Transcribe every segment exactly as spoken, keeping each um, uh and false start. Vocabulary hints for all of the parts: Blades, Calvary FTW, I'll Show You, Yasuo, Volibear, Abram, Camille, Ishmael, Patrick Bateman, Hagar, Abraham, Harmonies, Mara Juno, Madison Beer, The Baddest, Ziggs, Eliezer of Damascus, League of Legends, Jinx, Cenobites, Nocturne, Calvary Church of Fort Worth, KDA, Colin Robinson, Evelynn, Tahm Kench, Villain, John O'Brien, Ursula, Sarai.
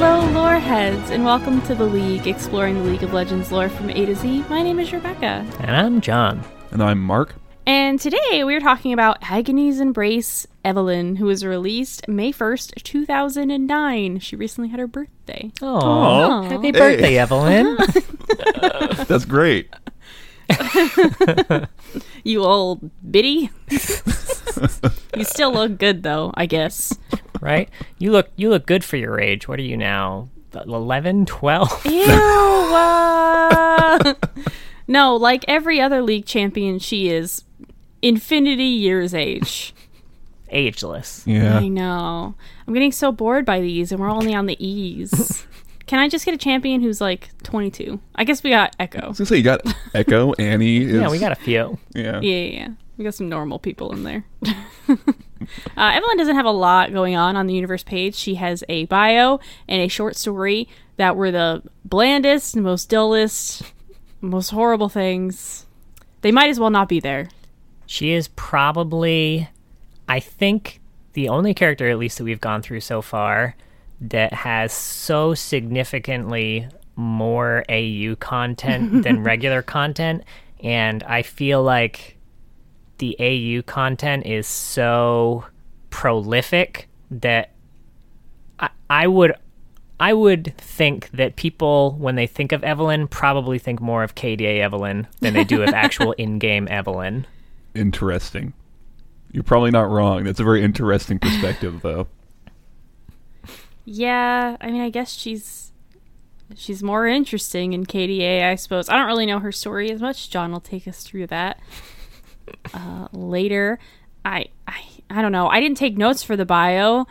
Hello, Loreheads, and welcome to The League, exploring the League of Legends lore from A to Z. My name is Rebecca. And I'm John. And I'm Mark. And today we're talking about Agony's Embrace, Evelynn, who was released May first, two thousand nine. She recently had her birthday. Aww. Aww. Happy birthday, hey. Evelynn. Uh-huh. That's great. You old biddy. You still look good, though, I guess. Right? You look you look good for your age. What are you now? eleven, twelve? Ew! Uh... No, like every other league champion, she is infinity years age. Ageless. Yeah. I know. I'm getting so bored by these, and we're only on the E's. Can I just get a champion who's like twenty-two? I guess we got Echo. I was going to say, you got Echo, Annie. Is... Yeah, we got a few. Yeah. Yeah, yeah, yeah. We got some normal people in there. uh, Evelynn doesn't have a lot going on on the universe page. She has a bio and a short story that were the blandest, most dullest, most horrible things. They might as well not be there. She is probably, I think, the only character, at least that we've gone through so far, that has so significantly more A U content than regular content. And I feel like the A U content is so prolific that I, I would I would think that people, when they think of Evelynn, probably think more of K D A Evelynn than they do of actual in-game Evelynn. Interesting. You're probably not wrong. That's a very interesting perspective, though. Yeah, I mean, I guess she's she's more interesting in K D A, I suppose. I don't really know her story as much. John will take us through that uh, later. I, I I don't know. I didn't take notes for the bio.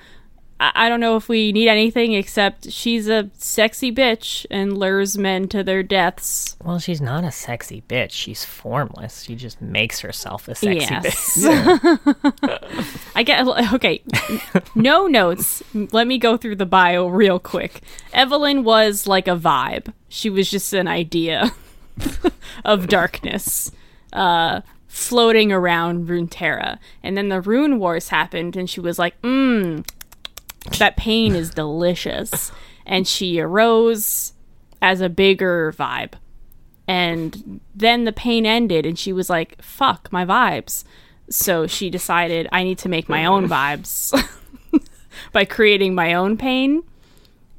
I, I don't know if we need anything except she's a sexy bitch and lures men to their deaths. Well, she's not a sexy bitch. She's formless. She just makes herself a sexy yes. bitch. Yeah. I get okay. No notes. Let me go through the bio real quick. Evelynn was like a vibe. She was just an idea of darkness, uh, floating around Runeterra. And then the Rune Wars happened, and she was like, "Mmm, that pain is delicious." And she arose as a bigger vibe. And then the pain ended, and she was like, "Fuck my vibes." So she decided, I need to make my own vibes by creating my own pain.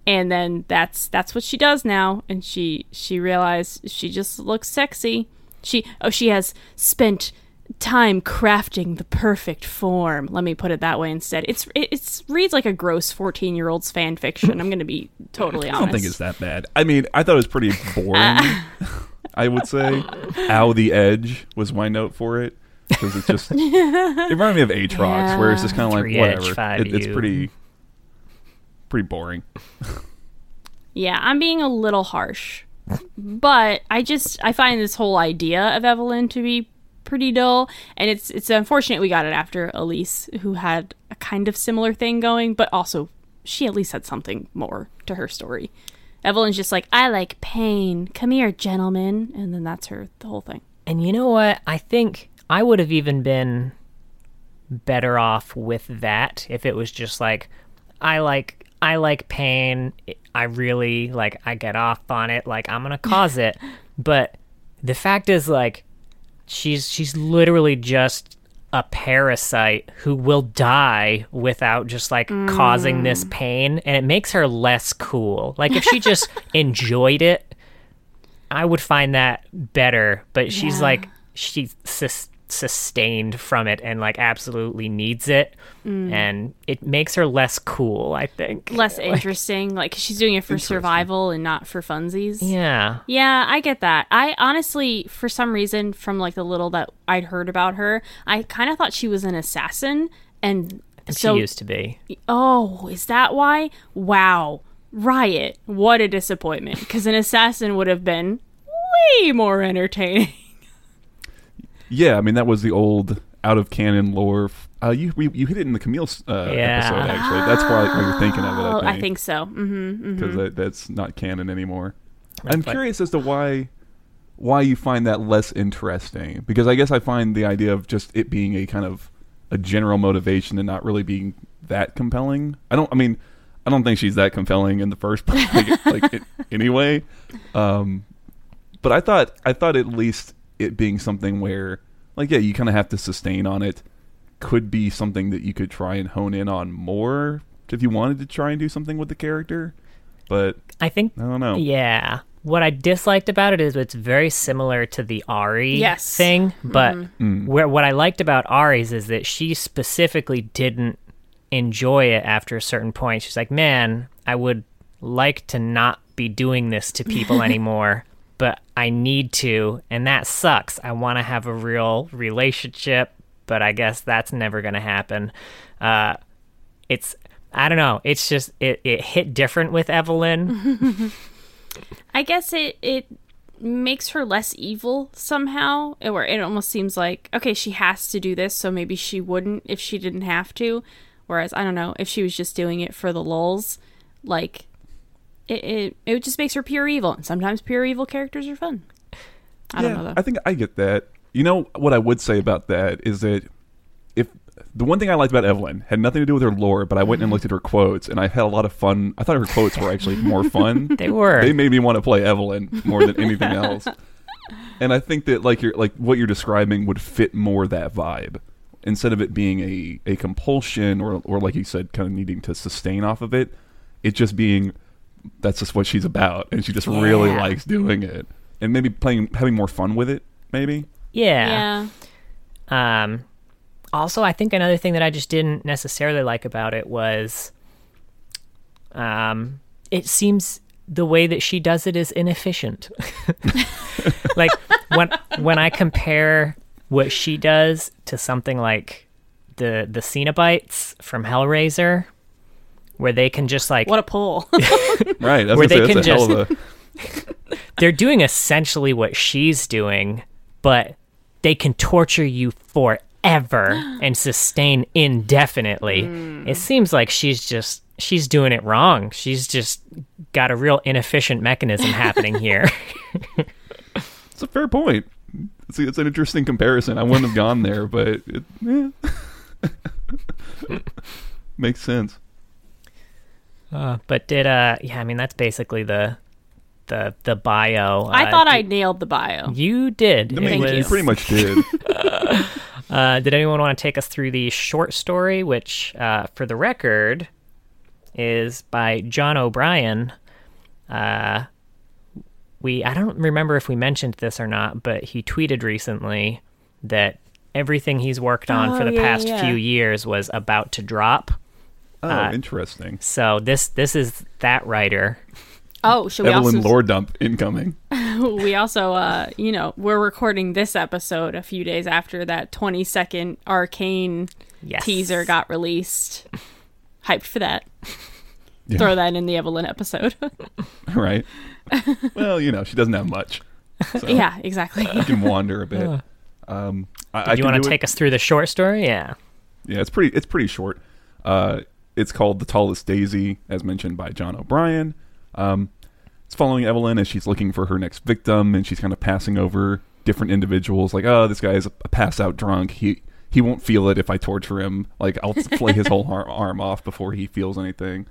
And then that's that's what she does now. And she she realized she just looks sexy. She oh she has spent time crafting the perfect form. Let me put it that way instead. It's it it's, reads like a gross fourteen-year-old's fan fiction. I'm going to be totally honest. I don't think it's that bad. I mean, I thought it was pretty boring, I would say. Ow, the Edge was my note for it. Because it's just, it reminded me of Aatrox, yeah, where it's just kind of like, whatever. It, it's pretty, pretty boring. Yeah, I'm being a little harsh. But I just, I find this whole idea of Evelynn to be pretty dull. And it's, it's unfortunate we got it after Elise, who had a kind of similar thing going. But also, she at least had something more to her story. Evelyn's just like, I like pain. Come here, gentlemen. And then that's her, the whole thing. And you know what? I think I would have even been better off with that if it was just like, I like I like pain. I really, like, I get off on it. Like, I'm going to cause it. But the fact is, like, she's she's literally just a parasite who will die without just, like, mm. causing this pain. And it makes her less cool. Like, if she just enjoyed it, I would find that better. But she's, yeah. like, she's... Sus- sustained from it and like absolutely needs it, mm. and it makes her less cool, I think, less like, interesting, like she's doing it for survival and not for funsies. Yeah yeah I get that. I honestly, for some reason, from like the little that I'd heard about her, I kind of thought she was an assassin, and so she used to be. Oh, is that why? Wow, Riot, what a disappointment, because an assassin would have been way more entertaining. Yeah, I mean, that was the old out-of-canon lore. Uh, you we, you hit it in the Camille uh, yeah. episode, actually. That's why like, you're thinking of it, I think. I think so. Because mm-hmm, mm-hmm. that, that's not canon anymore. That's I'm like, curious as to why why you find that less interesting. Because I guess I find the idea of just it being a kind of a general motivation and not really being that compelling. I don't, I mean, I don't think she's that compelling in the first place, like, like it, anyway. Um, but I thought I thought at least it being something where, like, yeah, you kind of have to sustain on it. Could be something that you could try and hone in on more if you wanted to try and do something with the character. But I think I don't know. Yeah. What I disliked about it is it's very similar to the Ahri yes. thing, but mm-hmm. where what I liked about Ahri's is that she specifically didn't enjoy it after a certain point. She's like, man, I would like to not be doing this to people anymore, but I need to, and that sucks. I want to have a real relationship, but I guess that's never going to happen. Uh, it's, I don't know, it's just, it, it hit different with Evelynn. I guess it, it makes her less evil somehow, or it almost seems like, okay, she has to do this, so maybe she wouldn't if she didn't have to. Whereas, I don't know, if she was just doing it for the lulz, like, it it, it just makes her pure evil, and sometimes pure evil characters are fun. I yeah, don't know, though. I think I get that. You know, what I would say about that is that if the one thing I liked about Evelynn had nothing to do with her lore, but I went and looked at her quotes, and I had a lot of fun. I thought her quotes were actually more fun. They were. They made me want to play Evelynn more than anything else. And I think that like you're, like what you're describing would fit more that vibe, instead of it being a, a compulsion or, or like you said, kind of needing to sustain off of it. It just being, that's just what she's about, and she just yeah. really likes doing it. And maybe playing, having more fun with it, maybe. Yeah. yeah. Um. Also, I think another thing that I just didn't necessarily like about it was, um, it seems the way that she does it is inefficient. Like when when I compare what she does to something like the the Cenobites from Hellraiser, where they can just like what a pull, right? Where they say, can just a... they're doing essentially what she's doing, but they can torture you forever. Ever and sustain indefinitely. Mm. It seems like she's just she's doing it wrong. She's just got a real inefficient mechanism happening here. It's a fair point. See, it's an interesting comparison. I wouldn't have gone there, but it yeah. makes sense. Uh, but did uh yeah, I mean that's basically the the the bio. I uh, thought I did, nailed the bio. You did. I mean, was, you pretty much did. uh, Uh, did anyone want to take us through the short story, which, uh, for the record, is by John O'Brien? Uh, we I don't remember if we mentioned this or not, but he tweeted recently that everything he's worked on oh, for the yeah, past yeah. few years was about to drop. Oh, uh, interesting. So this this is that writer. Oh, should we Evelynn also... lore dump incoming. We also, uh, you know, we're recording this episode a few days after that twenty-second Arcane yes. teaser got released. Hyped for that. Yeah. Throw that in the Evelynn episode. Right. Well, you know, she doesn't have much. So yeah, exactly. I can wander a bit. Yeah. Um, I, Did I you want to take it? us through the short story? Yeah. Yeah, it's pretty, it's pretty short. Uh, it's called The Tallest Daisy, as mentioned by John O'Brien. Um, it's following Evelynn as she's looking for her next victim, and she's kind of passing over different individuals. Like, oh, this guy is a pass-out drunk. He he won't feel it if I torture him. Like, I'll flay his whole arm, arm off before he feels anything.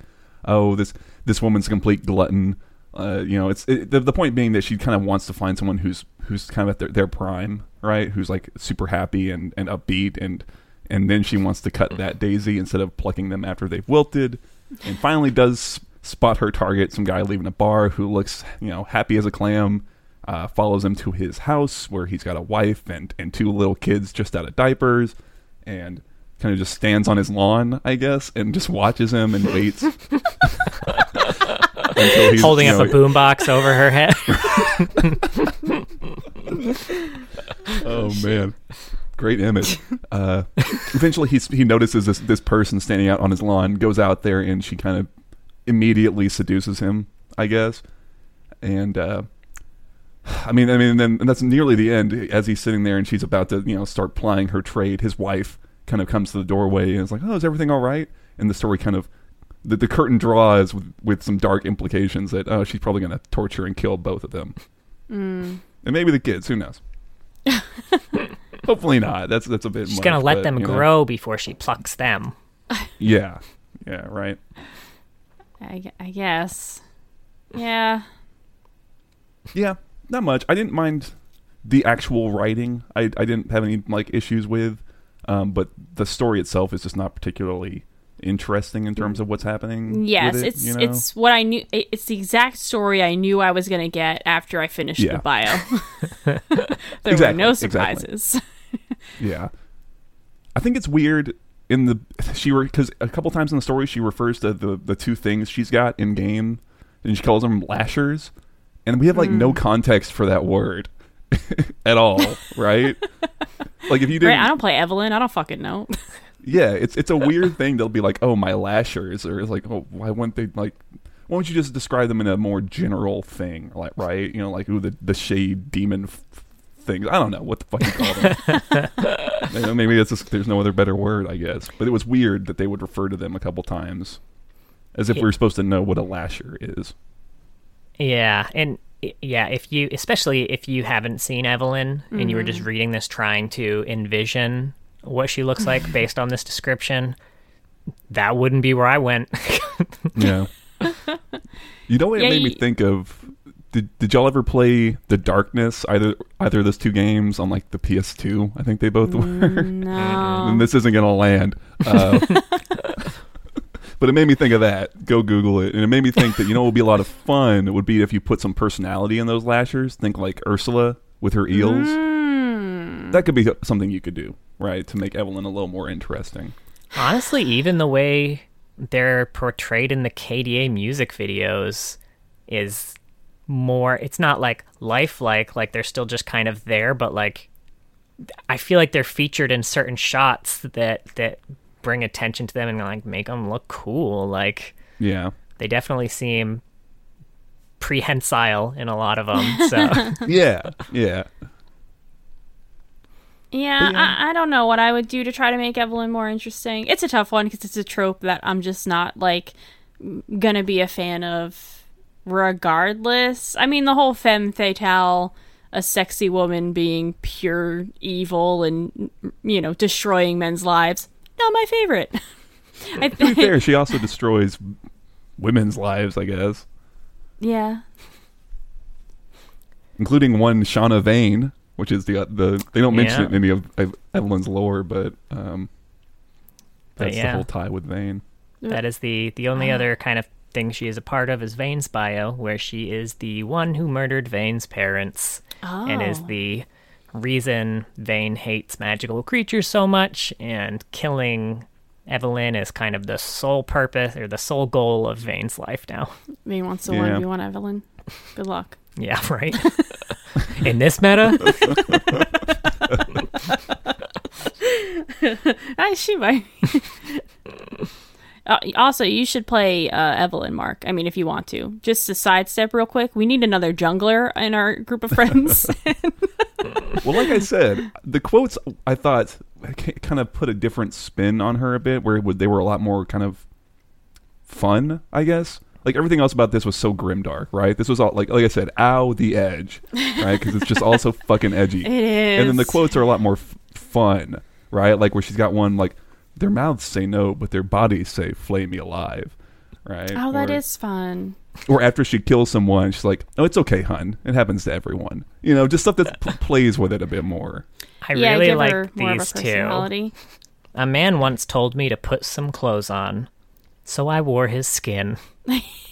Oh, this this woman's a complete glutton. Uh, you know, it's it, the the point being that she kind of wants to find someone who's who's kind of at their, their prime, right? Who's like super happy and, and upbeat, and and then she wants to cut that daisy instead of plucking them after they've wilted, and finally does. Spot her target, some guy leaving a bar who looks, you know, happy as a clam, uh, follows him to his house where he's got a wife and, and two little kids just out of diapers, and kind of just stands on his lawn, I guess, and just watches him and waits. Until he's, holding you know, up a boombox over her head. Oh, man. Great image. Uh, eventually, he's, he notices this, this person standing out on his lawn, goes out there, and she kind of immediately seduces him, I guess. And uh I mean, I mean, and then and that's nearly the end. As he's sitting there and she's about to, you know, start plying her trade, his wife kind of comes to the doorway and is like, "Oh, is everything all right?" And the story kind of the, the curtain draws with, with some dark implications that oh, she's probably going to torture and kill both of them, mm. and maybe the kids. Who knows? Hopefully not. That's that's a bit. She's much, gonna let but, them grow know. before she plucks them. yeah, yeah, right. I, I guess. Yeah. Yeah, not much. I didn't mind the actual writing. I, I didn't have any like issues with, um, but the story itself is just not particularly interesting in terms of what's happening. Yes, with it, it's you know? it's what I knew. It's the exact story I knew I was going to get after I finished yeah. the bio. There exactly, were no surprises. Exactly. Yeah, I think it's weird in the she because a couple times in the story she refers to the the two things she's got in game, and she calls them lashers. And we have, like, mm. no context for that word at all, right? Like, if you didn't... Right, I don't play Evelynn. I don't fucking know. Yeah, it's it's a weird thing. They'll be like, oh, my lashers. Or it's like, oh, why wouldn't they, like... Why don't you just describe them in a more general thing, like right? You know, like, ooh, the, the shade demon f- things. I don't know what the fuck you call them. Maybe that's just, there's no other better word, I guess. But it was weird that they would refer to them a couple times as if yeah. we were supposed to know what a lasher is. Yeah, and yeah, if you, especially if you haven't seen Evelynn mm-hmm. and you were just reading this trying to envision what she looks like based on this description, that wouldn't be where I went. Yeah. You know what yeah, it made you... me think of? Did Did y'all ever play The Darkness, either either of those two games on like the P S two? I think they both were. No. And this isn't going to land. Uh, But it made me think of that. Go Google it. And it made me think that, you know, it would be a lot of fun. It would be if you put some personality in those lashers. Think like Ursula with her eels. Mm. That could be something you could do, right? To make Evelynn a little more interesting. Honestly, even the way they're portrayed in the K D A music videos is more, it's not like lifelike, like they're still just kind of there, but like, I feel like they're featured in certain shots that, that, bring attention to them and like make them look cool. Like, yeah, they definitely seem prehensile in a lot of them. So yeah, yeah, yeah. I, I don't know what I would do to try to make Evelynn more interesting. It's a tough one because it's a trope that I'm just not like gonna be a fan of, regardless. I mean, the whole femme fatale. A sexy woman being pure evil and you know destroying men's lives. Not my favorite. I th- to be fair, she also destroys women's lives, I guess. Yeah. Including one Shauna Vayne, which is the the they don't mention yeah. it in any of, of Evelynn's lore, but um, that's but yeah. the whole tie with Vayne. That is the the only um, other kind of thing she is a part of is Vayne's bio, where she is the one who murdered Vayne's parents oh. and is the reason Vayne hates magical creatures so much, and killing Evelynn is kind of the sole purpose or the sole goal of Vayne's life now. Vayne wants to yeah. one v one Evelynn. Good luck. Yeah, right. In this meta? I, she might. Uh, also, you should play uh, Evelynn, Mark. I mean, if you want to. Just to sidestep real quick, we need another jungler in our group of friends. Well, like I said, the quotes, I thought, kind of put a different spin on her a bit, where it would, they were a lot more kind of fun, I guess. Like, everything else about this was so grimdark, right? This was all, like like I said, ow, the edge, right? Because it's just all so fucking edgy. It is. And then the quotes are a lot more f- fun, right? Like, where she's got one, like, their mouths say no, but their bodies say flay me alive, right? Oh, or, that is fun. Or after she kills someone, she's like, oh, it's okay, hun. It happens to everyone. You know, just stuff that p- plays with it a bit more. I yeah, really like these two. A man once told me to put some clothes on, so I wore his skin.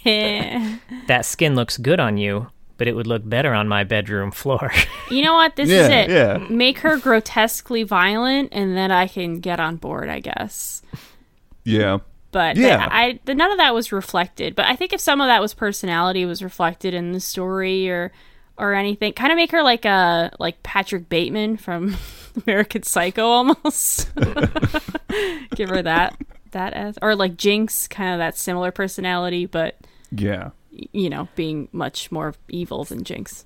That skin looks good on you, but it would look better on my bedroom floor. You know what? This yeah, is it. Yeah. Make her grotesquely violent, and then I can get on board, I guess. Yeah. But yeah. I, I, none of that was reflected. But I think if some of that was personality was reflected in the story or or anything, kind of make her like a like Patrick Bateman from American Psycho almost. Give her that that as or like Jinx, kind of that similar personality, but yeah, you know, being much more evil than Jinx.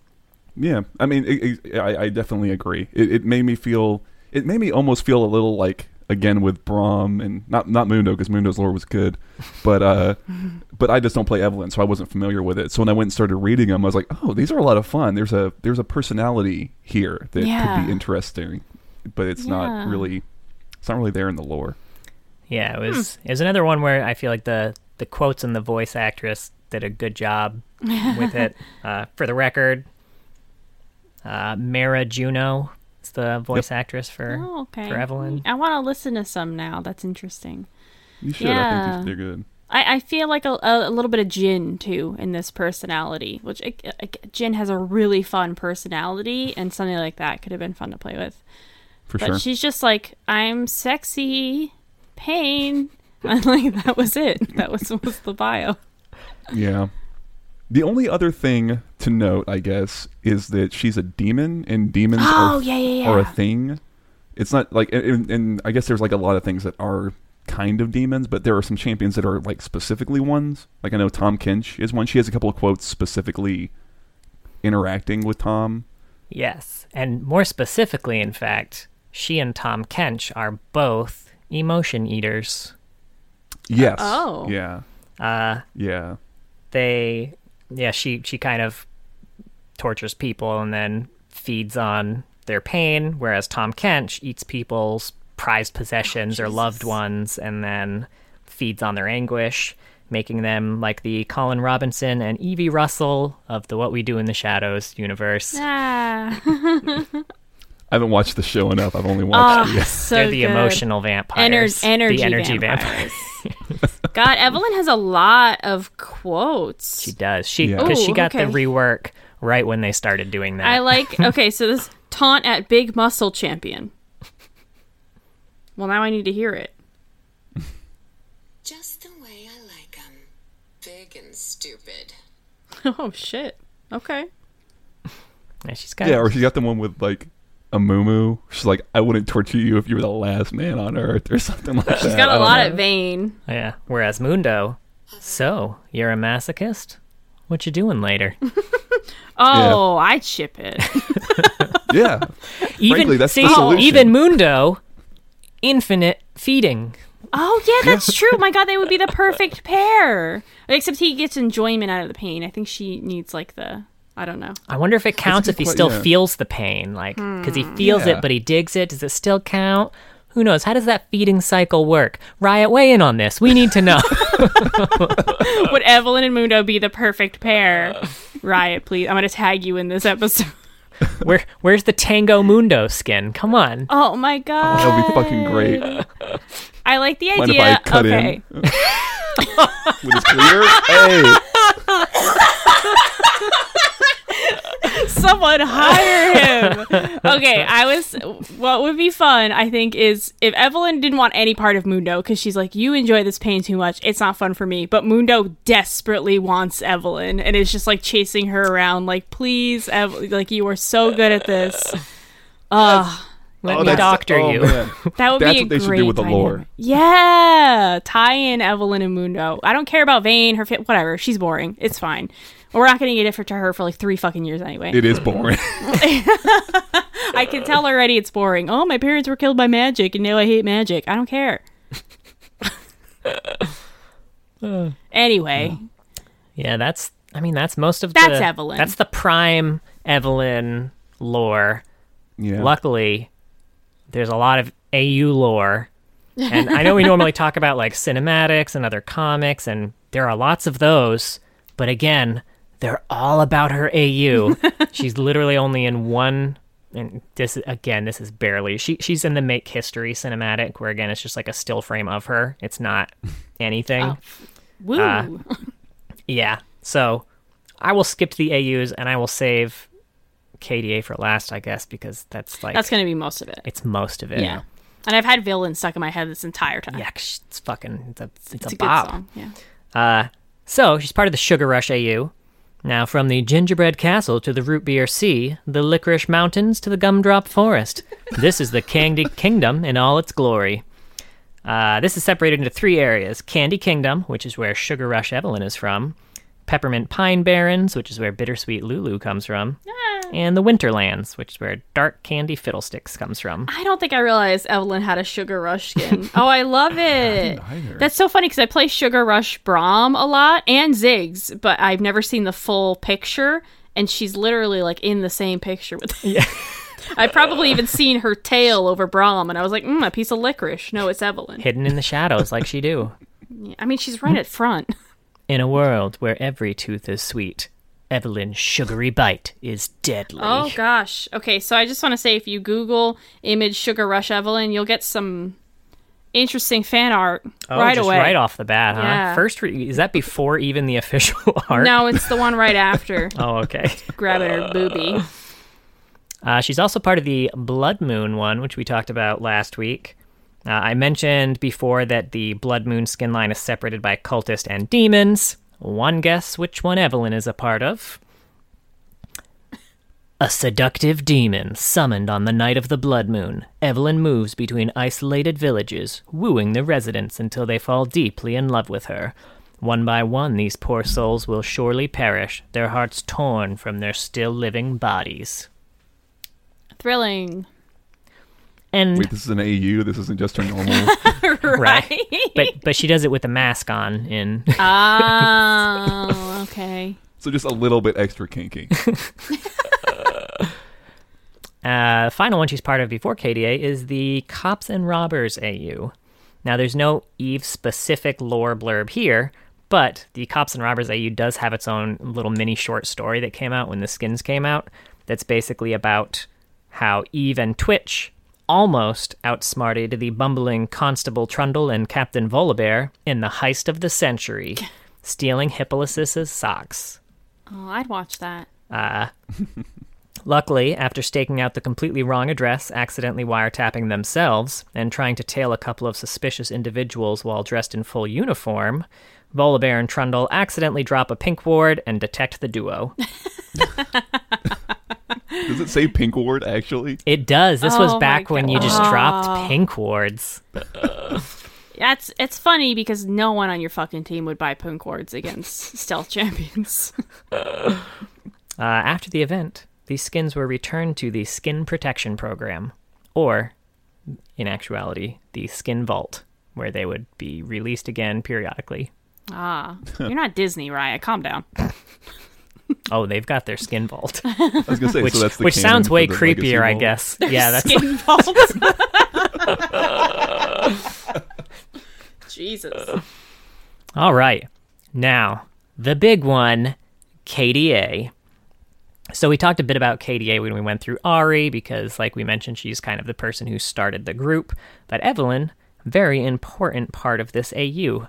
Yeah, I mean, it, it, I, I definitely agree. It, it made me feel. It made me almost feel a little like. Again with Braum and not not Mundo because Mundo's lore was good, but uh, but I just don't play Evelynn, so I wasn't familiar with it. So when I went and started reading them, I was like, oh, these are a lot of fun. There's a there's a personality here that yeah. could be interesting, but it's yeah. not really it's not really there in the lore. Yeah, it was hmm. it was another one where I feel like the the quotes and the voice actress did a good job with it. Uh, for the record, uh, Mara Juno is the voice yep. actress for, oh, okay. for Evelynn. I want to listen to some now. That's interesting. You should. Yeah. I think they're good. I, I feel like a, a little bit of Jin, too, in this personality, which I, I, Jin has a really fun personality, and something like that could have been fun to play with. For but sure. She's just like, I'm sexy, pain. And like, that was it. That was, was the bio. Yeah. The only other thing to note, I guess, is that she's a demon, and demons oh, are, yeah, yeah, yeah. are a thing. It's not like, and, and I guess there's like a lot of things that are kind of demons, but there are some champions that are like specifically ones. Like I know Tahm Kench is one. She has a couple of quotes specifically interacting with Tahm. Yes, and more specifically, in fact, she and Tahm Kench are both emotion eaters. Yes. Uh, oh. Yeah. Uh, yeah. They. Yeah. She. She kind of tortures people and then feeds on their pain, whereas Tahm Kench eats people's prized possessions oh, or loved ones and then feeds on their anguish, making them like the Colin Robinson and Evie Russell of the What We Do in the Shadows universe. Ah. I haven't watched the show enough. I've only watched oh, the, so they're the good. Emotional vampires. Ener- energy the energy vampires. vampires. God, Evelynn has a lot of quotes. She does. She because yeah. she got okay. the rework right when they started doing that. I like okay, so this taunt at Big Muscle Champion. Well, now I need to hear it. Just the way I like 'em. Big and stupid. Oh, shit. Okay. Yeah, she's got... Yeah, or she got the one with, like, a muumuu. She's like, I wouldn't torture you if you were the last man on Earth or something like that. She's got a lot of vein. Yeah. Whereas Mundo, so, you're a masochist? What you doing later? Oh, yeah. I'd ship it. Yeah. Even, frankly, that's see, the solution. Even Mundo... Infinite feeding. Oh, yeah, that's true. My God, they would be the perfect pair. Except he gets enjoyment out of the pain. I think she needs, like, the... I don't know. I wonder if it counts if he quite, still yeah. feels the pain. Like, because he feels yeah. it, but he digs it. Does it still count? Who knows? How does that feeding cycle work? Riot, weigh in on this. We need to know. Would Evelynn and Mundo be the perfect pair? Riot, please. I'm going to tag you in this episode. Where where's the Tango Mundo skin? Come on! Oh my God, oh, that'll be fucking great. I like the idea. Mind if I cut okay. in? With his cleaver? Hey! Someone hire him. Okay, I was. What would be fun, I think, is if Evelynn didn't want any part of Mundo because she's like, you enjoy this pain too much. It's not fun for me. But Mundo desperately wants Evelynn and is just like chasing her around, like, please, Evelynn, like you are so good at this. Ugh. Let oh, me doctor oh, you. Man. That would that's be a great. That's what they should do with the lore. Tie-in. Yeah, tie in Evelynn and Mundo. I don't care about Vayne, her fit, whatever. She's boring. It's fine. We're not going to get it for to her for like three fucking years anyway. It is boring. I can tell already. It's boring. Oh, my parents were killed by magic, and now I hate magic. I don't care. uh, anyway. Yeah, that's. I mean, that's most of. That's the, Evelynn. That's the prime Evelynn lore. Yeah. Luckily. There's a lot of A U lore, and I know we normally talk about like cinematics and other comics, and there are lots of those, but again, they're all about her A U. She's literally only in one, and this again, this is barely, she she's in the Make History cinematic, where again, it's just like a still frame of her. It's not anything. Oh. Woo! Uh, yeah, so I will skip the A Us, and I will save... K D A for last, I guess, because that's like that's gonna be most of it. It's most of it. Yeah, and I've had Villain stuck in my head this entire time. Yeah, it's fucking it's a it's, it's a, a bop. Good song. Yeah. Uh, so she's part of the Sugar Rush A U. Now, from the gingerbread castle to the root beer sea, the licorice mountains to the gumdrop forest, this is the Candy Kingdom in all its glory. Uh, this is separated into three areas: Candy Kingdom, which is where Sugar Rush Evelynn is from. Peppermint Pine Barrens, which is where Bittersweet Lulu comes from, ah. and the Winterlands, which is where Dark Candy Fiddlesticks comes from. I don't think I realized Evelynn had a Sugar Rush skin. Oh, I love it. I That's so funny because I play Sugar Rush Braum a lot and Ziggs, but I've never seen the full picture, and she's literally like in the same picture with them. Yeah. I've probably even seen her tail over Braum, and I was like, mm, a piece of licorice. No, it's Evelynn. Hidden in the shadows like she do. I mean, she's right at front. In a world where every tooth is sweet, Evelyn's sugary bite is deadly. Oh, gosh. Okay, so I just want to say, if you Google image Sugar Rush Evelynn, you'll get some interesting fan art oh, right just away. Right off the bat, huh? Yeah. First, re- is that before even the official art? No, it's the one right after. Oh, okay. Grab at her uh... boobie. Uh, she's also part of the Blood Moon one, which we talked about last week. Uh, I mentioned before that the Blood Moon skin line is separated by cultist and demons. One guess which one Evelynn is a part of. A seductive demon summoned on the night of the Blood Moon. Evelynn moves between isolated villages, wooing the residents until they fall deeply in love with her. One by one, these poor souls will surely perish, their hearts torn from their still living bodies. Thrilling. And wait, this is an A U. This isn't just her normal, right? But but she does it with a mask on. In oh, okay. So just a little bit extra kinky. uh, final one she's part of before K D A is the Cops and Robbers A U. Now there's no Eve specific lore blurb here, but the Cops and Robbers A U does have its own little mini short story that came out when the skins came out. That's basically about how Eve and Twitch almost outsmarted the bumbling Constable Trundle and Captain Volibear in the heist of the century, stealing Hippolytus's socks. Oh, I'd watch that. Uh, luckily, after staking out the completely wrong address, accidentally wiretapping themselves, and trying to tail a couple of suspicious individuals while dressed in full uniform, Volibear and Trundle accidentally drop a pink ward and detect the duo. Does it say pink ward, actually? It does. This oh was back when you just dropped pink wards. That's It's funny because no one on your fucking team would buy pink wards against stealth champions. uh, after the event, these skins were returned to the Skin Protection Program, or, in actuality, the Skin Vault, where they would be released again periodically. Ah, you're not Disney, Raya. Calm down. Oh, they've got their skin vault. I was gonna say, which, so that's the which sounds way creepier, I guess. Their yeah, that's skin vault. Jesus. All right, now the big one, K D A. So we talked a bit about K D A when we went through Ahri, because, like we mentioned, she's kind of the person who started the group. But Evelynn, very important part of this A U,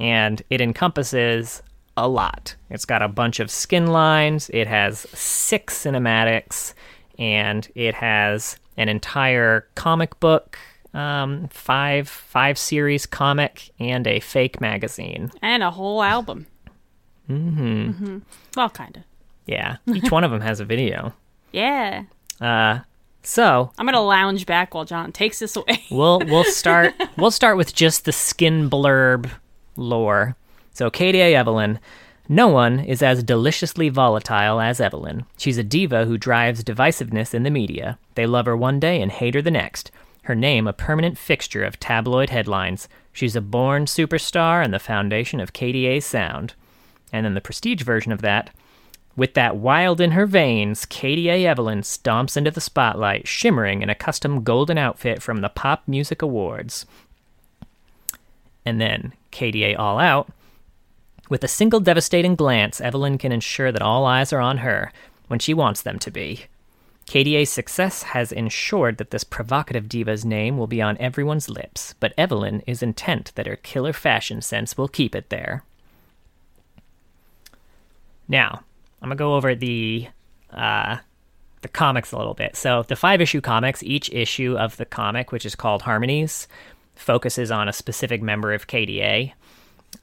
and it encompasses a lot. It's got a bunch of skin lines, it has six cinematics, and it has an entire comic book, um, five five series comic, and a fake magazine. And a whole album. Mm-hmm. Mm-hmm. Well, kind of. Yeah. Each one of them has a video. Yeah. Uh, so I'm gonna lounge back while John takes this away. we'll we'll start we'll start with just the skin blurb lore. So K D A Evelynn, no one is as deliciously volatile as Evelynn. She's a diva who drives divisiveness in the media. They love her one day and hate her the next. Her name a permanent fixture of tabloid headlines. She's a born superstar and the foundation of K D A sound. And then the prestige version of that. With that wild in her veins, K D A Evelynn stomps into the spotlight, shimmering in a custom golden outfit from the Pop Music Awards. And then K D A All Out. With a single devastating glance, Evelynn can ensure that all eyes are on her when she wants them to be. K D A's success has ensured that this provocative diva's name will be on everyone's lips, but Evelynn is intent that her killer fashion sense will keep it there. Now, I'm going to go over the uh, the comics a little bit. So the five-issue comics, each issue of the comic, which is called Harmonies, focuses on a specific member of K D A.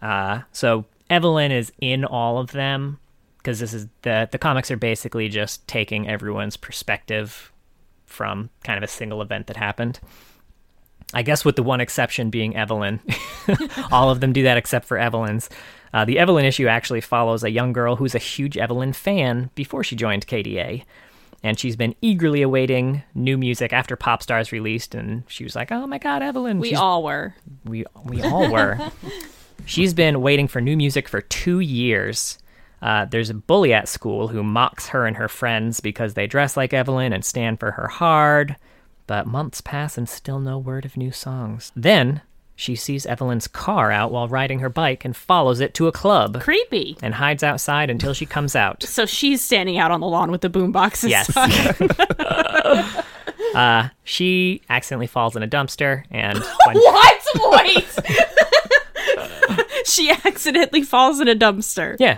Uh, so... Evelynn is in all of them, because this is the the comics are basically just taking everyone's perspective from kind of a single event that happened. I guess with the one exception being Evelynn. All of them do that except for Evelynn's. Uh, the Evelynn issue actually follows a young girl who's a huge Evelynn fan before she joined K D A. And she's been eagerly awaiting new music after Pop Stars released, and she was like, oh my god, Evelynn. We she's, all were. We, we all were. She's been waiting for new music for two years. Uh, there's a bully at school who mocks her and her friends because they dress like Evelynn and stand for her hard. But months pass and still no word of new songs. Then She sees Evelynn's car out while riding her bike and follows it to a club. Creepy. And hides outside until she comes out. So she's standing out on the lawn with the boombox. Yes. uh, she accidentally falls in a dumpster and... When- what? Wait! She accidentally falls in a dumpster. Yeah.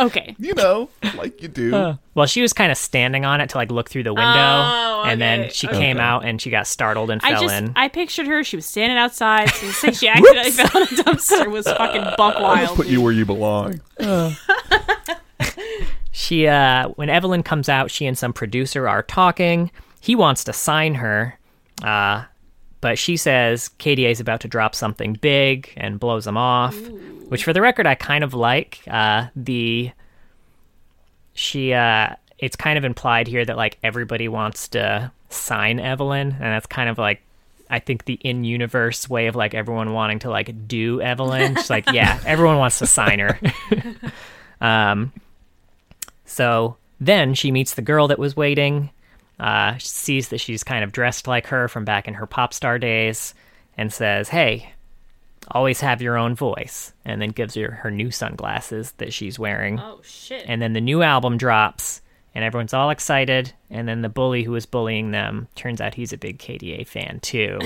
Okay. You know, like you do. Uh, well, she was kind of standing on it to like look through the window, oh, okay. and then she okay. came out and she got startled and I fell just, in. I pictured her. She was standing outside. So like she accidentally fell in a dumpster. Was fucking buck wild. I'll just put you where you belong. Uh. she, uh, when Evelynn comes out, she and some producer are talking. He wants to sign her, uh, but she says K D A is about to drop something big and blows him off. Ooh. Which, for the record, I kind of like. Uh, the she, uh, it's kind of implied here that like everybody wants to sign Evelynn, and that's kind of like I think the in-universe way of like everyone wanting to like do Evelynn. She's like, yeah, everyone wants to sign her. um, so then she meets the girl that was waiting. Uh, she sees that she's kind of dressed like her from back in her pop star days, and says, "Hey, always have your own voice," and then gives her her new sunglasses that she's wearing. Oh, shit. And then the new album drops, and everyone's all excited, and then the bully who was bullying them, turns out he's a big K D A fan, too.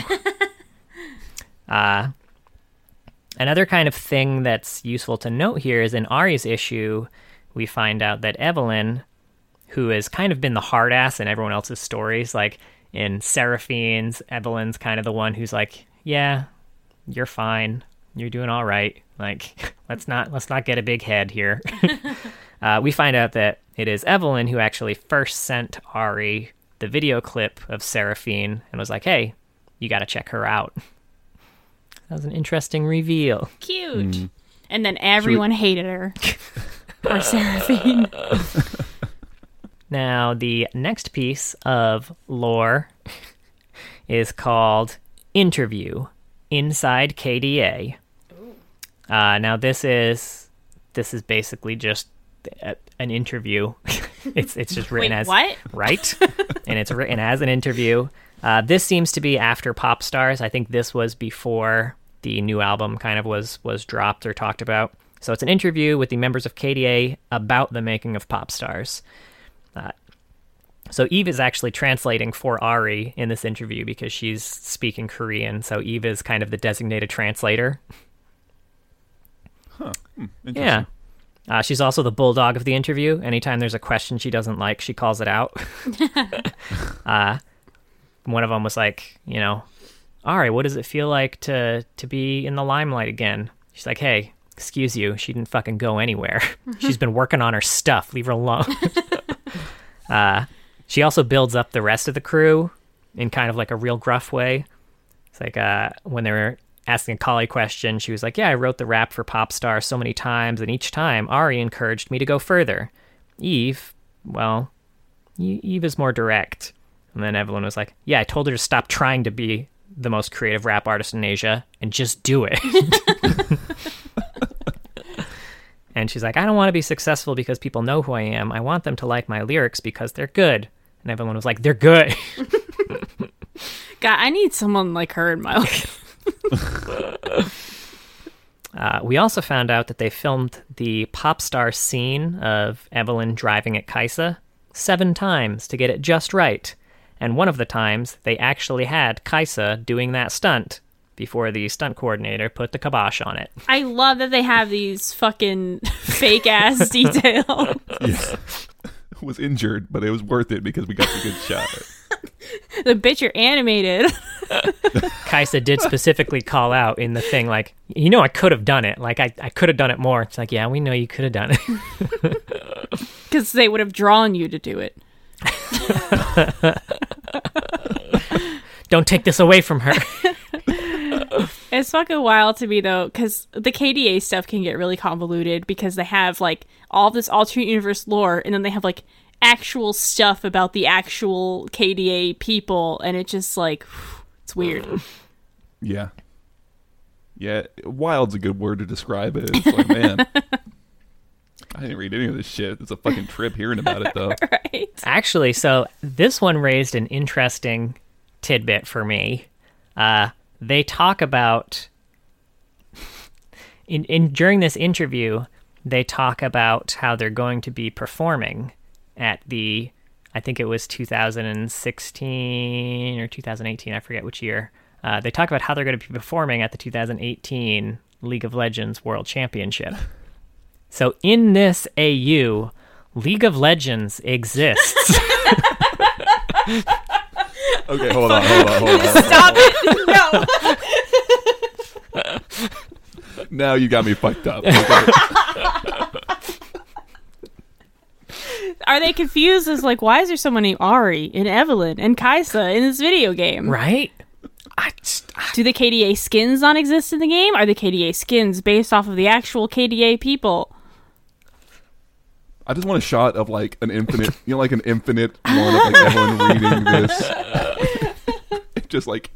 uh, another kind of thing that's useful to note here is in Ahri's issue, we find out that Evelynn, who has kind of been the hard-ass in everyone else's stories, like in Seraphine's, Evelyn's kind of the one who's like, yeah... you're fine. You're doing all right. Like, let's not let's not get a big head here. uh, we find out that it is Evelynn who actually first sent Ahri the video clip of Seraphine and was like, hey, you got to check her out. That was an interesting reveal. Cute. Mm. And then everyone we- hated her for Seraphine. Now, the next piece of lore is called Interview. Inside K D A. Uh, now this is this is basically just a, an interview. it's it's just written Wait, as what? Right, and it's written as an interview. Uh, this seems to be after Pop Stars. I think this was before the new album kind of was was dropped or talked about. So it's an interview with the members of K D A about the making of Pop Stars. Uh, So Eve is actually translating for Ahri in this interview because she's speaking Korean. So Eve is kind of the designated translator. Huh. Hmm. Yeah. Uh, she's also the bulldog of the interview. Anytime there's a question she doesn't like, she calls it out. uh, one of them was like, you know, Ahri, what does it feel like to, to be in the limelight again? She's like, hey, excuse you. She didn't fucking go anywhere. Mm-hmm. She's been working on her stuff. Leave her alone. uh She also builds up the rest of the crew in kind of like a real gruff way. It's like uh, when they were asking a Kali question, she was like, yeah, I wrote the rap for Pop Star so many times, and each time Ahri encouraged me to go further. Eve, well, Eve is more direct. And then Evelynn was like, yeah, I told her to stop trying to be the most creative rap artist in Asia and just do it. And she's like, I don't want to be successful because people know who I am. I want them to like my lyrics because they're good. And everyone was like, they're good. God, I need someone like her in my life. uh, we also found out that they filmed the pop star scene of Evelynn driving at Kai'Sa seven times to get it just right. And one of the times, they actually had Kai'Sa doing that stunt before the stunt coordinator put the kibosh on it. I love that they have these fucking fake-ass details. Yeah. I was injured, but it was worth it because we got the good shot. The bitch, you're animated. Kai'Sa did specifically call out in the thing, like, you know I could have done it. Like, I, I could have done it more. It's like, yeah, we know you could have done it. Because they would have drawn you to do it. Don't take this away from her. It's fucking wild to me, though, because the K D A stuff can get really convoluted because they have, like, all this alternate universe lore, and then they have, like, actual stuff about the actual K D A people, and it just, like, it's weird. Yeah. Yeah, wild's a good word to describe it. It's like, man, I didn't read any of this shit. It's a fucking trip hearing about it, though. Right. Actually, so this one raised an interesting tidbit for me. Uh, they talk about in, in during this interview, they talk about how they're going to be performing at the, I think it was two thousand sixteen or two thousand eighteen, I forget which year. Uh, they talk about how they're going to be performing at the two thousand eighteen League of Legends World Championship. So in this A U, League of Legends exists. Okay, hold on, hold on, hold on. Stop it! No! Now you got me fucked up. Okay. Are they confused as, like, why is there so many Ahri and Evelynn and Kai'Sa in this video game? Right? I just, I... Do the K D A skins not exist in the game? Are the K D A skins based off of the actual K D A people? I just want a shot of, like, an infinite, you know, like an infinite one of, like, Evelynn reading this. Just like,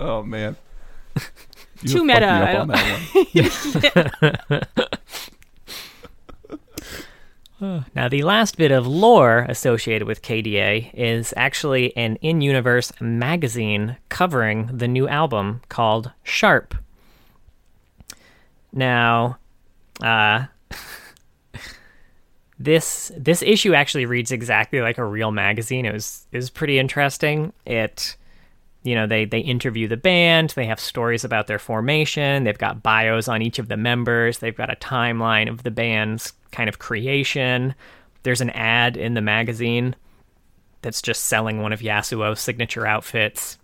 oh, man. You Too meta. Me up on that one. Now, the last bit of lore associated with K D A is actually an in-universe magazine covering the new album called Sharp. Now, uh... This this issue actually reads exactly like a real magazine. It was it was pretty interesting. It, you know, they, they interview the band. They have stories about their formation. They've got bios on each of the members. They've got a timeline of the band's kind of creation. There's an ad in the magazine that's just selling one of Yasuo's signature outfits.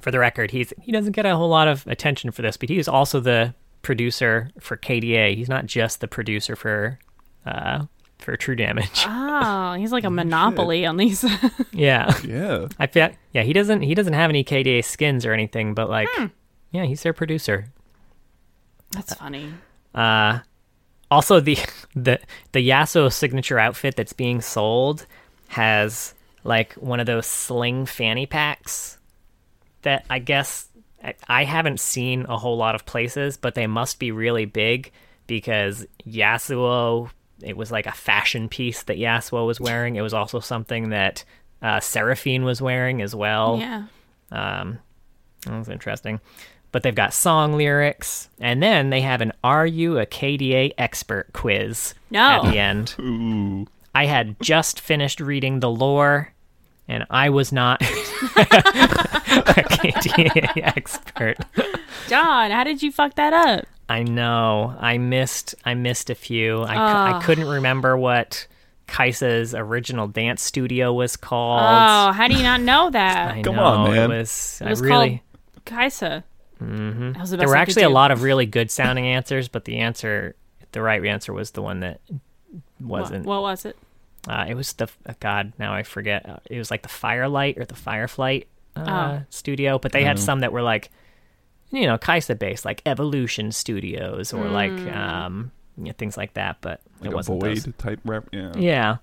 For the record, he's he doesn't get a whole lot of attention for this, but he is also the producer for K D A. He's not just the producer for... Uh, for True Damage. Oh, he's like a monopoly on these. yeah, yeah. I feel yeah. He doesn't. He doesn't have any K D A skins or anything, but like, hmm. yeah, he's their producer. That's uh, funny. Uh, also the the the Yasuo signature outfit that's being sold has like one of those sling fanny packs that I guess I, I haven't seen a whole lot of places, but they must be really big. Because Yasuo, it was like a fashion piece that Yasuo was wearing. It was also something that uh, Seraphine was wearing as well. Yeah. Um, that was interesting. But they've got song lyrics. And then they have an Are You a K D A Expert quiz no. at the end. Ooh. I had just finished reading the lore, and I was not a K D A expert. John, how did you fuck that up? I know. I missed I missed a few. I, oh. cu- I couldn't remember what Kai'Sa's original dance studio was called. Oh, how do you not know that? I Come know. on, man. It was, it was I really... called Kai'Sa. Mm-hmm. That was the best there were actually a lot of really good sounding answers, but the answer, the right answer was the one that wasn't. What, what was it? Uh, it was the, oh God, now I forget. It was like the Firelight or the Fireflight uh, oh. studio, but they mm. had some that were like, you know, Kai'Sa based, like Evolution Studios or mm. like um, you know, things like that, but like it wasn't those. Void type rap, yeah. Yeah.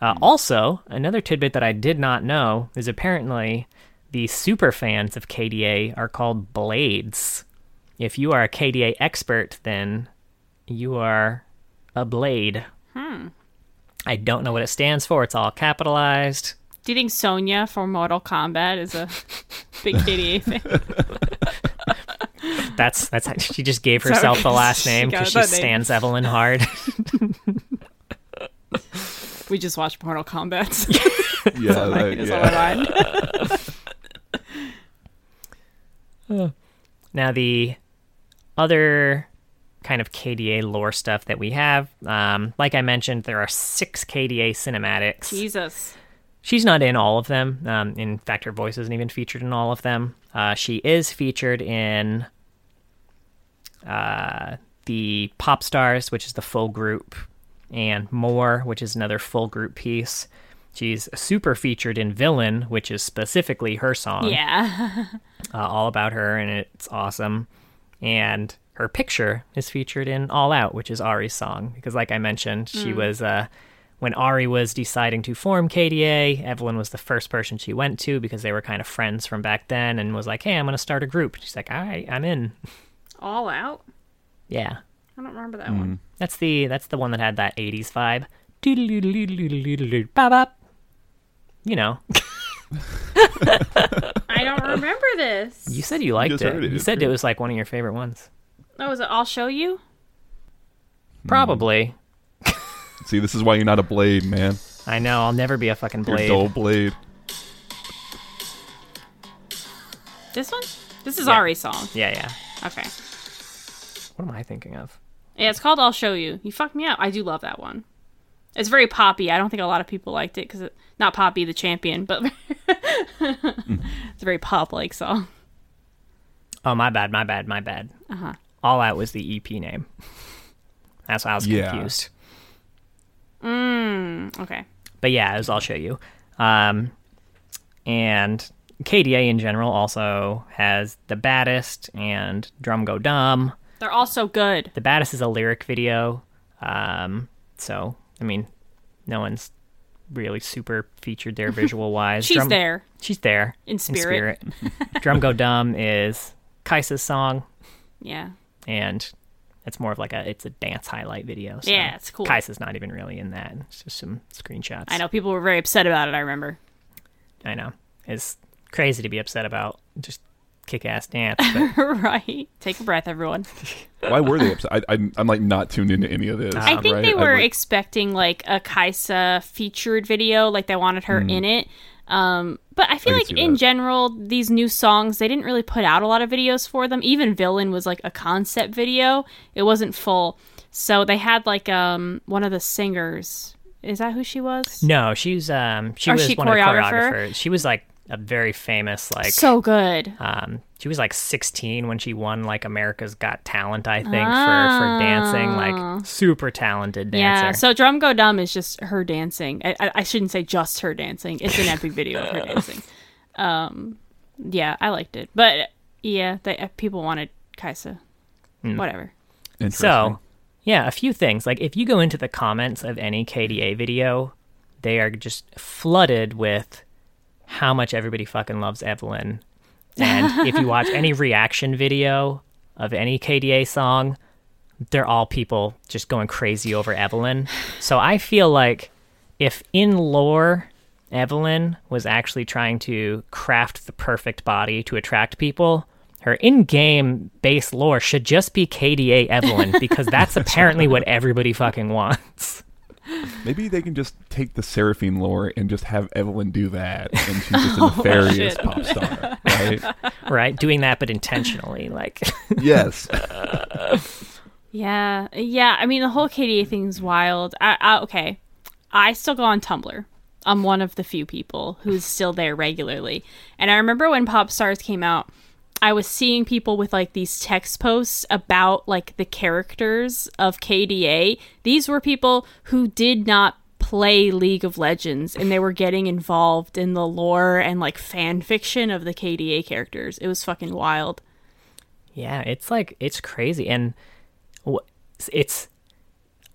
Uh, mm. Also, another tidbit that I did not know is apparently the super fans of K D A are called Blades. If you are a K D A expert, then you are a Blade. Hmm. I don't know what it stands for. It's all capitalized. Do you think Sonya from Mortal Kombat is a big K D A thing? That's that's how she just gave herself Sorry. the last name because she, she stands name. Evelynn hard. We just watched Mortal Kombat. So yeah, that, like, yeah. All uh, now the other kind of K D A lore stuff that we have, um, like I mentioned, there are six K D A cinematics. Jesus. She's not in all of them. Um, in fact, her voice isn't even featured in all of them. Uh, she is featured in uh, the Pop Stars, which is the full group, and More, which is another full group piece. She's super featured in Villain, which is specifically her song. Yeah. uh, all about her, and it's awesome. And her picture is featured in All Out, which is Ahri's song. Because like I mentioned, mm. she was... Uh, When Ahri was deciding to form K D A, Evelynn was the first person she went to because they were kind of friends from back then and was like, hey, I'm going to start a group. She's like, all right, I'm in. All Out? Yeah. I don't remember that mm. one. That's the that's the one that had that eighties vibe. You know. I I don't remember this. You said you liked you it. it. You said it was like one of your favorite ones. Oh, was it I'll Show You? Probably. Mm. See, this is why you're not a Blade, man. I know. I'll never be a fucking Blade. You're dull Blade. This one? This is yeah. Ahri's song. Yeah, yeah. Okay. What am I thinking of? Yeah, it's called I'll Show You. You fucked me up. I do love that one. It's very poppy. I don't think a lot of people liked it because it, not Poppy the Champion, but mm. It's a very pop-like song. Oh, my bad, my bad, my bad. Uh-huh. All Out was the E P name. That's why I was yeah. confused. Mm, okay. But yeah, as I'll Show You. Um, and K D A in general also has The Baddest and Drum Go Dumb. They're all so good. The Baddest is a lyric video. Um, so, I mean, no one's really super featured there visual-wise. she's Drum, there. She's there. In spirit. In spirit. Drum Go Dumb is Kai'Sa's song. Yeah. And it's more of like a, it's a dance highlight video. So yeah, it's cool. Kai'Sa's not even really in that. It's just some screenshots. I know. People were very upset about it, I remember. I know. It's crazy to be upset about just kick-ass dance. But... right. Take a breath, everyone. Why were they upset? I, I'm, I'm like not tuned into any of this. I think right? they were like... expecting like a Kai'Sa featured video. Like they wanted her mm. in it. Um, but I feel I like in that. general, these new songs, they didn't really put out a lot of videos for them. Even Villain was like a concept video. It wasn't full. So they had like um one of the singers. Is that who she was? No, she's um she or was she one of the choreographers. She was like a very famous like so good. Um she was like sixteen when she won like America's Got Talent, I think, ah. for, for dancing, like super talented dancer. Yeah, so Drum Go Dumb is just her dancing. I, I, I shouldn't say just her dancing. It's an epic video of her dancing. Um yeah, I liked it. But yeah, they, uh, people wanted Kai'Sa. Mm. Whatever. So, yeah, a few things. Like if you go into the comments of any K D A video, they are just flooded with how much everybody fucking loves Evelynn. And if you watch any reaction video of any K D A song, they're all people just going crazy over Evelynn. So I feel like if in lore, Evelynn was actually trying to craft the perfect body to attract people, her in-game base lore should just be K D A Evelynn, because that's apparently what everybody fucking wants. Maybe they can just take the Seraphine lore and just have Evelynn do that, and she's just a nefarious oh, pop star, right? Right, doing that but intentionally, like yes, yeah, yeah. I mean, the whole K D A thing's wild. I, I, okay, I still go on Tumblr. I'm one of the few people who's still there regularly, and I remember when Pop Stars came out, I was seeing people with like these text posts about like the characters of K D A. These were people who did not play League of Legends, and they were getting involved in the lore and like fan fiction of the K D A characters. It was fucking wild. Yeah, it's like it's crazy, and it's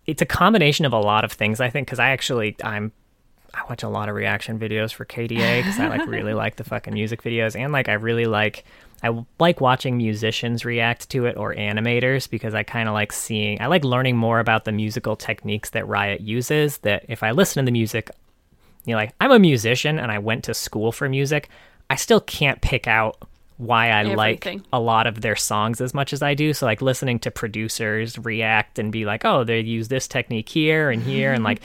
it's a combination of a lot of things, I think, because I actually I'm. I watch a lot of reaction videos for K D A because I like really like the fucking music videos, and like I really like I like watching musicians react to it, or animators, because I kind of like seeing I like learning more about the musical techniques that Riot uses. That if I listen to the music, you know, like I'm a musician and I went to school for music, I still can't pick out why I Everything. like a lot of their songs as much as I do. So like listening to producers react and be like, oh, they use this technique here and here, and like.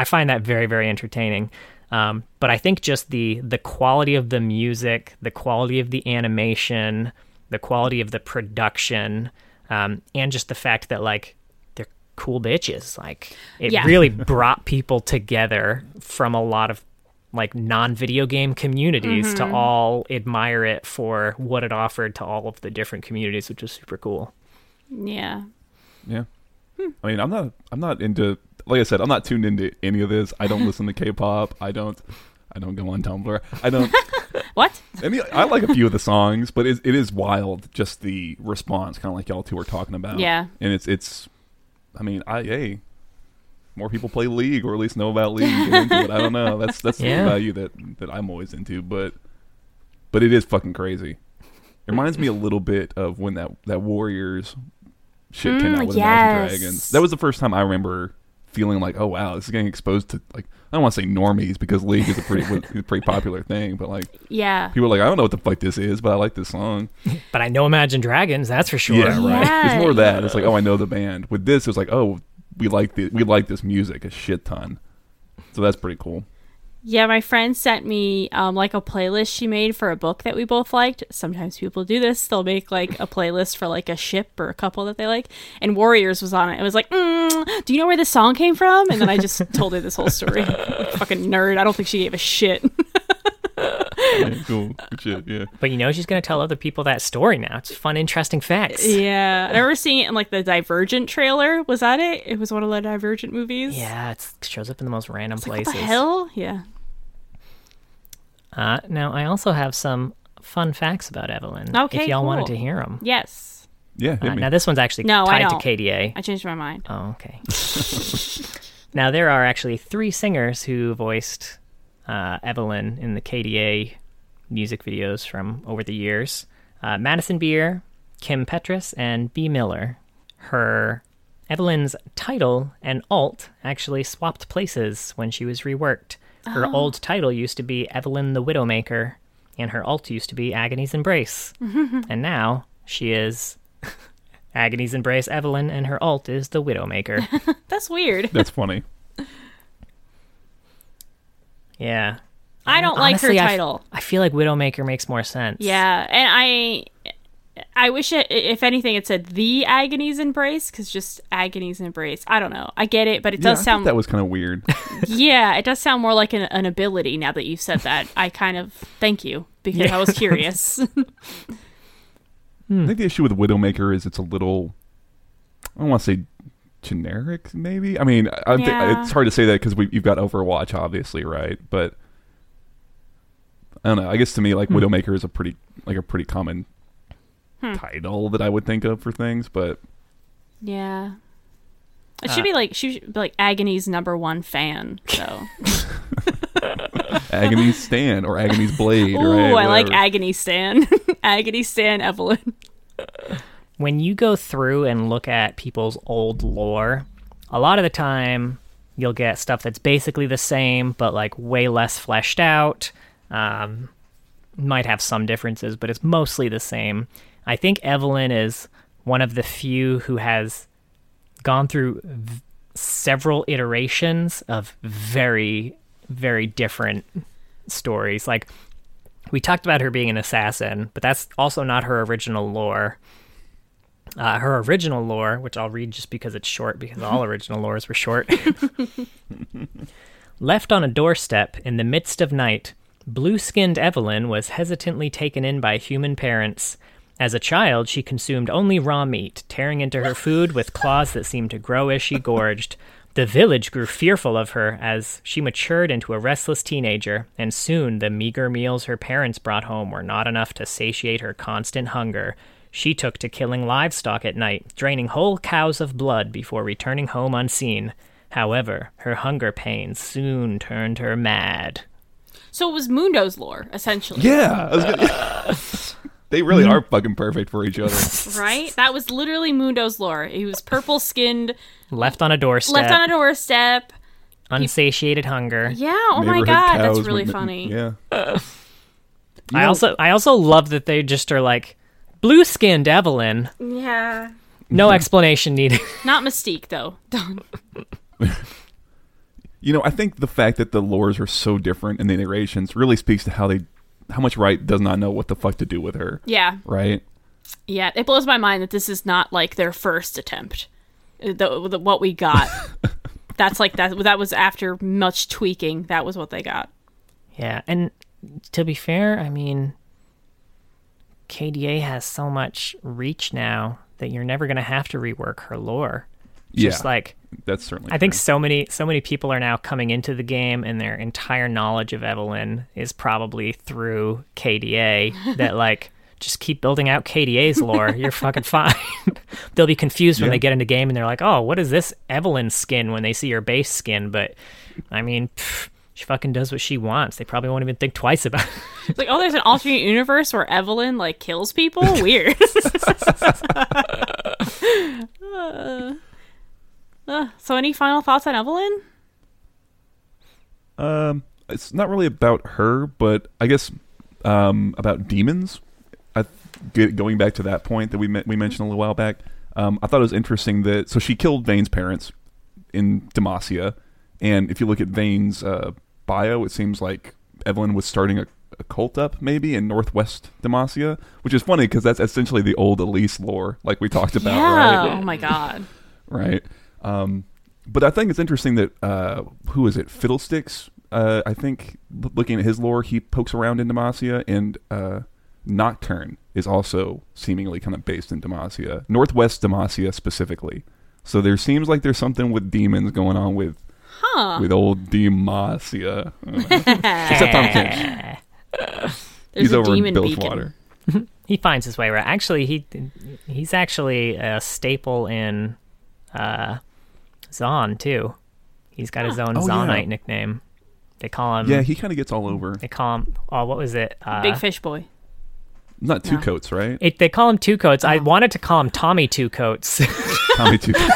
I find that very, very entertaining. Um, but I think just the the quality of the music, the quality of the animation, the quality of the production, um, and just the fact that, like, they're cool bitches. Like, it yeah. really brought people together from a lot of, like, non-video game communities mm-hmm. to all admire it for what it offered to all of the different communities, which is super cool. Yeah. Yeah. Hmm. I mean, I'm not I'm not into... Like I said, I'm not tuned into any of this. I don't listen to K-pop. I don't. I don't go on Tumblr. I don't. What? Any, I like a few of the songs, but it, it is wild. Just the response, kind of like y'all two were talking about. Yeah. And it's it's. I mean, I hey, more people play League, or at least know about League. And into it. I don't know. That's that's yeah. the value that that I'm always into. But but it is fucking crazy. It reminds me a little bit of when that that Warriors shit mm, came out with yes. Imagine Dragons. That was the first time I remember feeling like, oh wow, this is getting exposed to like I don't want to say normies because League is a pretty pretty popular thing, but like, yeah, people are like, I don't know what the fuck this is, but I like this song. But I know Imagine Dragons, that's for sure. Yeah, right. Yeah. It's more that. It's like, oh, I know the band. With this, it's like, oh, we like the, we like this music a shit ton. So that's pretty cool. Yeah, my friend sent me um, like a playlist she made for a book that we both liked. Sometimes people do this. They'll make like a playlist for like a ship or a couple that they like. And Warriors was on it. It was like, mm, do you know where this song came from? And then I just told her this whole story. Like, fucking nerd. I don't think she gave a shit. Yeah, cool. Good shit, yeah. But you know she's going to tell other people that story now. It's fun, interesting facts. Yeah. I remember seeing it in like the Divergent trailer. Was that it? It was one of the Divergent movies. Yeah, it's, it shows up in the most random it's places. Like, what the hell? Yeah. Uh, now, I also have some fun facts about Evelynn. Okay, if y'all cool. wanted to hear them. Yes. Yeah, hit me. Uh, now, this one's actually no, tied to K D A. I changed my mind. Oh, okay. Now, there are actually three singers who voiced... Uh, Evelynn in the K D A music videos from over the years. Uh, Madison Beer, Kim Petras, and B. Miller. Her Evelynn's title and alt actually swapped places when she was reworked. Her oh. old title used to be Evelynn the Widowmaker, and her alt used to be Agony's Embrace. And now she is Agony's Embrace Evelynn, and her alt is the Widowmaker. That's weird. That's funny. Yeah. I don't Honestly, like her title. I, f- I feel like Widowmaker makes more sense. Yeah, and I I wish, it, if anything, it said The Agony's Embrace, because just Agony's Embrace. I don't know. I get it, but it yeah, does I sound... that was kind of weird. Yeah, it does sound more like an, an ability now that you've said that. I kind of... Thank you, because yeah. I was curious. hmm. I think the issue with Widowmaker is it's a little... I don't want to say... generic, maybe. I mean, I th- yeah. it's hard to say that because you've got Overwatch, obviously, right? But I don't know. I guess to me, like hmm. Widowmaker is a pretty, like a pretty common hmm. title that I would think of for things. But yeah, it uh, should be like she should be like Agony's number one fan. So Agony's Stan or Agony's Blade. Ooh, right? I Whatever. Like Agony Stan. Agony Stan Evelynn. When you go through and look at people's old lore, a lot of the time you'll get stuff that's basically the same, but like way less fleshed out. Um, might have some differences, but it's mostly the same. I think Evelynn is one of the few who has gone through v- several iterations of very, very different stories. Like we talked about her being an assassin, but that's also not her original lore. Uh, her original lore, which I'll read just because it's short, because all original lores were short. Left on a doorstep in the midst of night, blue-skinned Evelynn was hesitantly taken in by human parents. As a child, she consumed only raw meat, tearing into her food with claws that seemed to grow as she gorged. The village grew fearful of her as she matured into a restless teenager, and soon the meager meals her parents brought home were not enough to satiate her constant hunger. She took to killing livestock at night, draining whole cows of blood before returning home unseen. However, her hunger pains soon turned her mad. So it was Mundo's lore, essentially. Yeah. I was gonna, they really are fucking perfect for each other. Right? That was literally Mundo's lore. He was purple-skinned. Left on a doorstep. Left on a doorstep. Unsatiated he, hunger. Yeah, oh my god, that's really with, funny. Yeah. Uh, I know, also, I also love that they just are like, blue-skinned Evelynn. Yeah. No explanation needed. Not Mystique, though. Don't. You know, I think the fact that the lores are so different and the iterations really speaks to how they, how much Wright does not know what the fuck to do with her. Yeah. Right? Yeah. It blows my mind that this is not, like, their first attempt. The, the, what we got. That's like, that, that was after much tweaking. That was what they got. Yeah. And to be fair, I mean... K D A has so much reach now that you're never going to have to rework her lore. Yeah, just like that's certainly. I think true. so many so many people are now coming into the game, and their entire knowledge of Evelynn is probably through K D A. That like just keep building out K D A's lore. You're fucking fine. They'll be confused when yeah. they get into game, and they're like, "Oh, what is this Evelynn skin?" When they see your base skin, but I mean. Pfft, she fucking does what she wants. They probably won't even think twice about it. It's like, oh, there's an alternate universe where Evelynn, like, kills people? Weird. uh, uh, so any final thoughts on Evelynn? Um, it's not really about her, but I guess um, about demons. I th- going back to that point that we me- we mentioned a little while back, um, I thought it was interesting that so she killed Vayne's parents in Demacia, and if you look at Vayne's uh, bio, it seems like Evelynn was starting a, a cult up maybe in Northwest Demacia, which is funny because that's essentially the old Elise lore, like we talked about. Yeah. Right? Oh my god. Right. Um, but I think it's interesting that uh, who is it? Fiddlesticks. Uh, I think looking at his lore, he pokes around in Demacia, and uh, Nocturne is also seemingly kind of based in Demacia, Northwest Demacia specifically. So there seems like there's something with demons going on with huh. with old Demacia. Except Tahm Kench. There's He's a over demon in Bilgewater. He finds his way around. Actually, he he's actually a staple in uh, Zahn too. He's got huh. his own oh, Zahnite yeah. nickname. They call him. Yeah, he kind of gets all over. They call him. Oh, what was it? Uh, Big Fish Boy. Not Two no. Coats, right? It, they call him Two Coats. Oh. I wanted to call him Tommy Two Coats. Tommy Two Coats.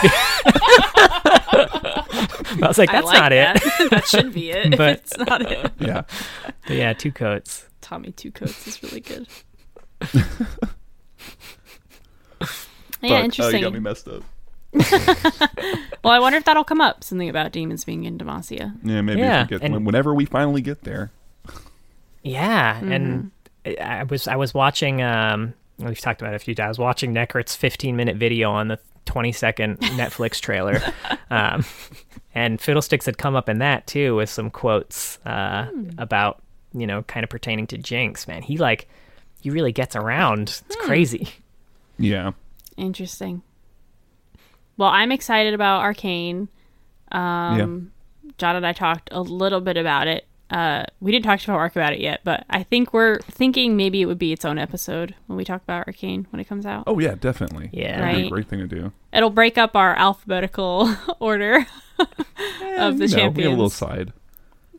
I was like, that's like not that. it. That should be it. But it's not it. Yeah. But yeah, Two Coats. Tommy Two Coats is really good. Yeah, but, interesting. Oh, you got me messed up. Well, I wonder if that'll come up, something about demons being in Demacia. Yeah, maybe yeah, if we get, and, whenever we finally get there. Yeah, mm-hmm. and I was I was watching. Um, we've talked about it a few times. I was watching Neckert's fifteen minute video on the twenty second Netflix trailer, um, and Fiddlesticks had come up in that too with some quotes uh, mm. about you know kind of pertaining to Jinx. Man, he like he really gets around. It's mm. crazy. Yeah. Interesting. Well, I'm excited about Arcane. Um, yeah. John and I talked a little bit about it. Uh, we didn't talk to Mark about it yet, but I think we're thinking maybe it would be its own episode when we talk about Arcane when it comes out. Oh, yeah, definitely. Yeah. That'd right? be a great thing to do. It'll break up our alphabetical order yeah, of the you know, champions. We have a little side.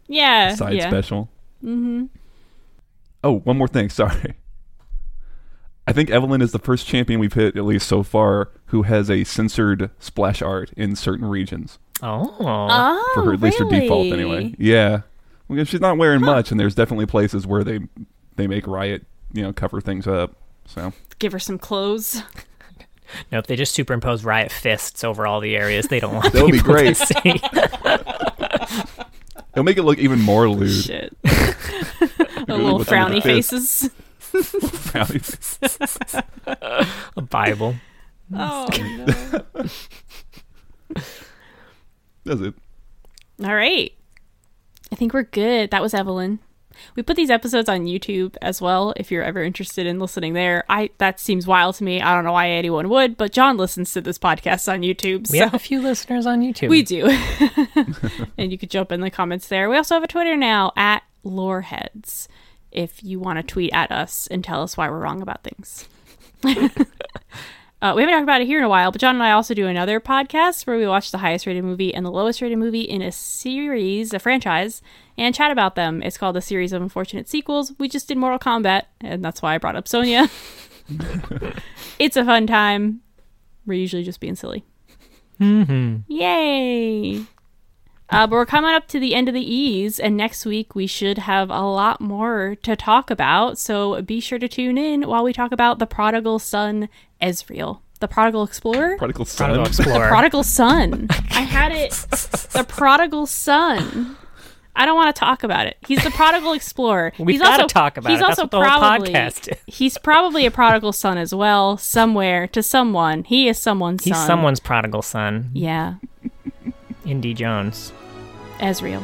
Yeah. Side yeah. special. Mm-hmm. Oh, one more thing. Sorry. I think Evelynn is the first champion we've hit, at least so far, who has a censored splash art in certain regions. Oh. oh For her, at least really? her default, anyway. Yeah. Because she's not wearing huh. much, and there's definitely places where they they make Riot, you know, cover things up. So give her some clothes. Nope, they just superimpose Riot fists over all the areas they don't want people be great. to see. It'll make it look even more lewd. Shit. The little frowny faces. A Bible. Oh, no. That's it. All right. I think we're good. That was Evelynn. We put these episodes on YouTube as well, if you're ever interested in listening there. I That seems wild to me. I don't know why anyone would, but John listens to this podcast on YouTube. So. We have a few listeners on YouTube. We do. And you could jump in the comments there. We also have a Twitter now, at Loreheads. If you want to tweet at us and tell us why we're wrong about things. uh, we haven't talked about it here in a while, but John and I also do another podcast where we watch the highest rated movie and the lowest rated movie in a series, a franchise, and chat about them. It's called A Series of Unfortunate Sequels. We just did Mortal Kombat, and that's why I brought up Sonya. It's a fun time. We're usually just being silly. Mm-hmm. Yay! Uh, but we're coming up to the end of the E's, and next week we should have a lot more to talk about, so be sure to tune in while we talk about the prodigal son, Ezreal. The prodigal explorer? Prodigal son. Prodigal explorer. The prodigal son. I had it. The prodigal son. I don't want to talk about it. He's the prodigal explorer. We've got to talk about he's it. That's also what the probably, whole podcast is. He's probably a prodigal son as well, somewhere, to someone. He is someone's he's son. He's someone's prodigal son. Yeah. Indy Jones. Ezreal.